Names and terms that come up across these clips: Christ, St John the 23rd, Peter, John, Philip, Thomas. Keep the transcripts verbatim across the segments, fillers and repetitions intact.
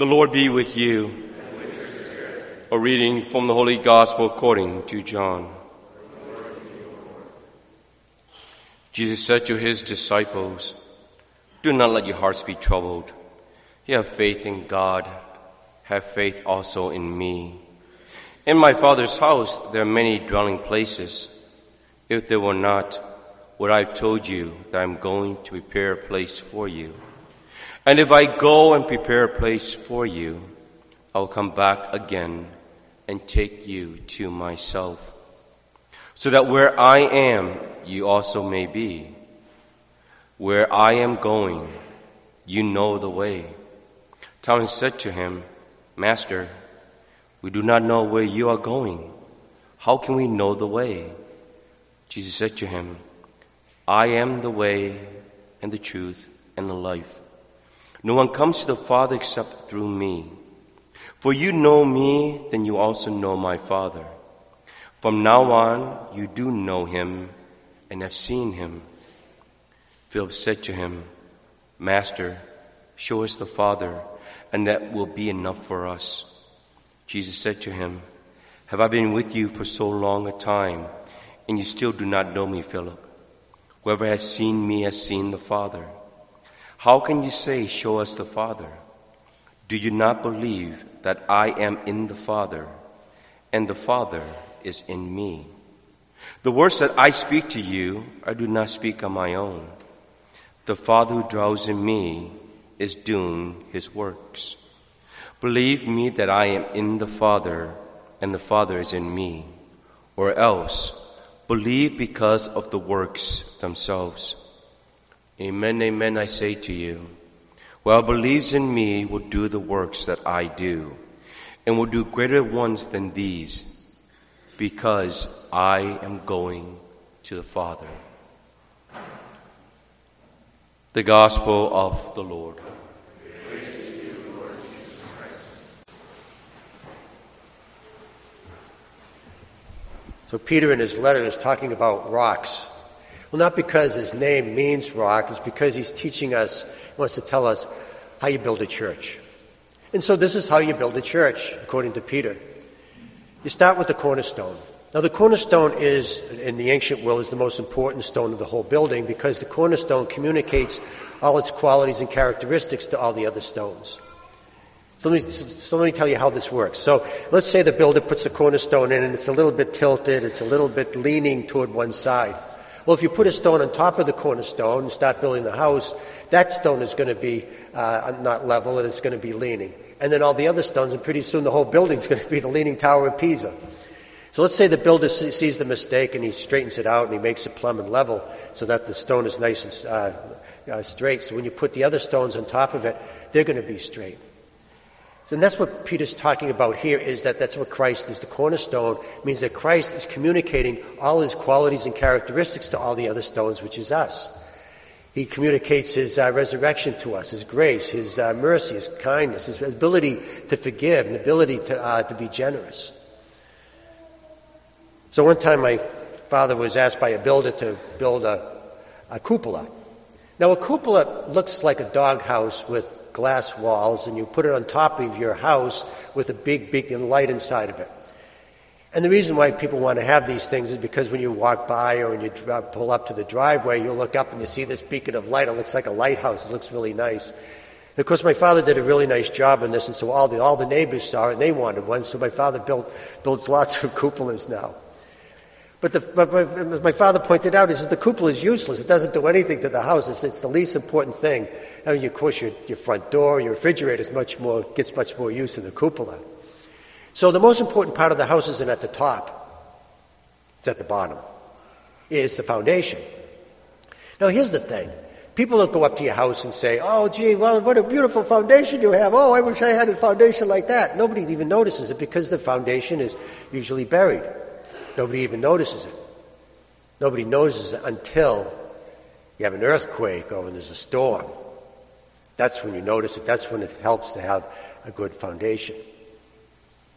The Lord be with you. And with your spirit. A reading from the Holy Gospel according to John. Lord, Jesus said to his disciples, "Do not let your hearts be troubled. You have faith in God. Have faith also in me. In my Father's house there are many dwelling places. If there were not, would I have told you that I am going to prepare a place for you? And if I go and prepare a place for you, I will come back again and take you to myself, so that where I am, you also may be. Where I am going, you know the way." Thomas said to him, "Master, we do not know where you are going. How can we know the way?" Jesus said to him, "I am the way and the truth and the life. No one comes to the Father except through me. For you know me, then you also know my Father. From now on, you do know him and have seen him." Philip said to him, "Master, show us the Father, and that will be enough for us." Jesus said to him, "Have I been with you for so long a time, and you still do not know me, Philip? Whoever has seen me has seen the Father. How can you say, 'Show us the Father'? Do you not believe that I am in the Father, and the Father is in me? The words that I speak to you, I do not speak on my own. The Father who dwells in me is doing his works. Believe me that I am in the Father, and the Father is in me, or else believe because of the works themselves. Amen, amen, I say to you, whoever believes in me will do the works that I do, and will do greater ones than these, because I am going to the Father." The Gospel of the Lord. Praise to you, Lord Jesus Christ. So Peter in his letter is talking about rocks. Well, not because his name means rock, it's because he's teaching us, wants to tell us how you build a church. And so this is how you build a church, according to Peter. You start with the cornerstone. Now the cornerstone is, in the ancient world, is the most important stone of the whole building, because the cornerstone communicates all its qualities and characteristics to all the other stones. So let me, so let me tell you how this works. So let's say the builder puts the cornerstone in and it's a little bit tilted, it's a little bit leaning toward one side. Well, if you put a stone on top of the cornerstone and start building the house, that stone is going to be uh, not level, and it's going to be leaning. And then all the other stones, and pretty soon the whole building is going to be the Leaning Tower of Pisa. So let's say the builder sees the mistake and he straightens it out and he makes it plumb and level so that the stone is nice and uh, uh, straight. So when you put the other stones on top of it, they're going to be straight. So, and that's what Peter's talking about here, is that that's what Christ is. The cornerstone means that Christ is communicating all his qualities and characteristics to all the other stones, which is us. He communicates his uh, resurrection to us, his grace, his uh, mercy, his kindness, his ability to forgive, and ability to uh, to be generous. So one time my father was asked by a builder to build a, a cupola. Now, a cupola looks like a doghouse with glass walls, and you put it on top of your house with a big beacon light inside of it. And the reason why people want to have these things is because when you walk by or when you pull up to the driveway, you look up and you see this beacon of light. It looks like a lighthouse. It looks really nice. And of course, my father did a really nice job on this, and so all the all the neighbors saw it, and they wanted one. So my father built builds lots of cupolas now. But, the, but my, as my father pointed out, he says the cupola is useless. It doesn't do anything to the house. It's, it's the least important thing. I mean, of course, your, your front door, your refrigerator is much more, gets much more use than the cupola. So the most important part of the house isn't at the top. It's at the bottom. It's the foundation. Now, here's the thing. People don't go up to your house and say, "Oh, gee, well, what a beautiful foundation you have. Oh, I wish I had a foundation like that." Nobody even notices it because the foundation is usually buried. Nobody even notices it. Nobody notices it until you have an earthquake or when there's a storm. That's when you notice it. That's when it helps to have a good foundation.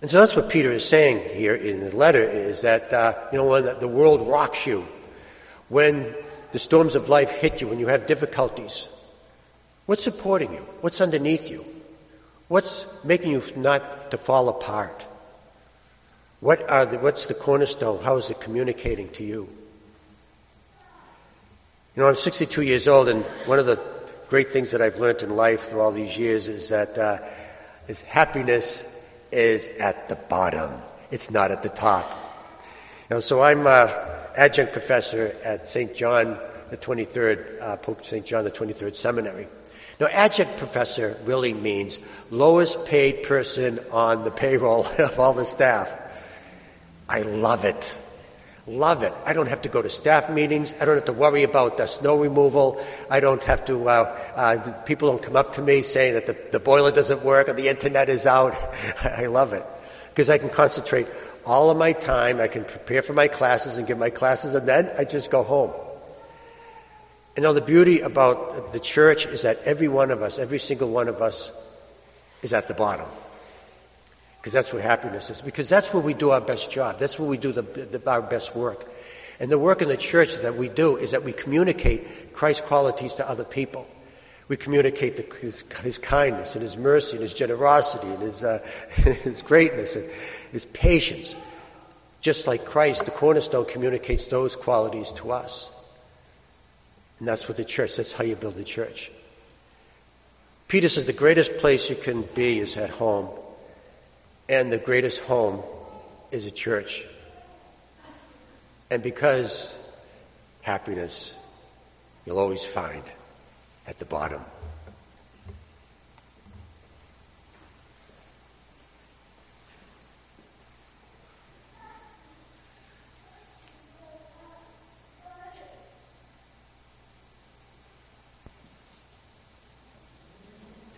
And so that's what Peter is saying here in the letter, is that, uh, you know, when the world rocks you, when the storms of life hit you, when you have difficulties, what's supporting you? What's underneath you? What's making you not to fall apart? What are the, what's the cornerstone? How is it communicating to you? You know, I'm sixty-two years old, and one of the great things that I've learned in life through all these years is that uh, is happiness is at the bottom. It's not at the top. You know, so I'm an adjunct professor at St John the twenty-third, uh, Pope St John the twenty-third Seminary. Now, adjunct professor really means lowest paid person on the payroll of all the staff. I love it. Love it. I don't have to go to staff meetings. I don't have to worry about the snow removal. I don't have to, uh, uh people don't come up to me saying that the, the boiler doesn't work or the internet is out. I love it because I can concentrate all of my time. I can prepare for my classes and give my classes, and then I just go home. And now the beauty about the church is that every one of us, every single one of us is at the bottom. Because that's where happiness is. Because that's where we do our best job. That's where we do the, the, our best work. And the work in the church that we do is that we communicate Christ's qualities to other people. We communicate the, his, his kindness and his mercy and his generosity and his, uh, his greatness and his patience. Just like Christ, the cornerstone communicates those qualities to us. And that's what the church, that's how you build the church. Peter says the greatest place you can be is at home. And the greatest home is a church. And because happiness you'll always find at the bottom.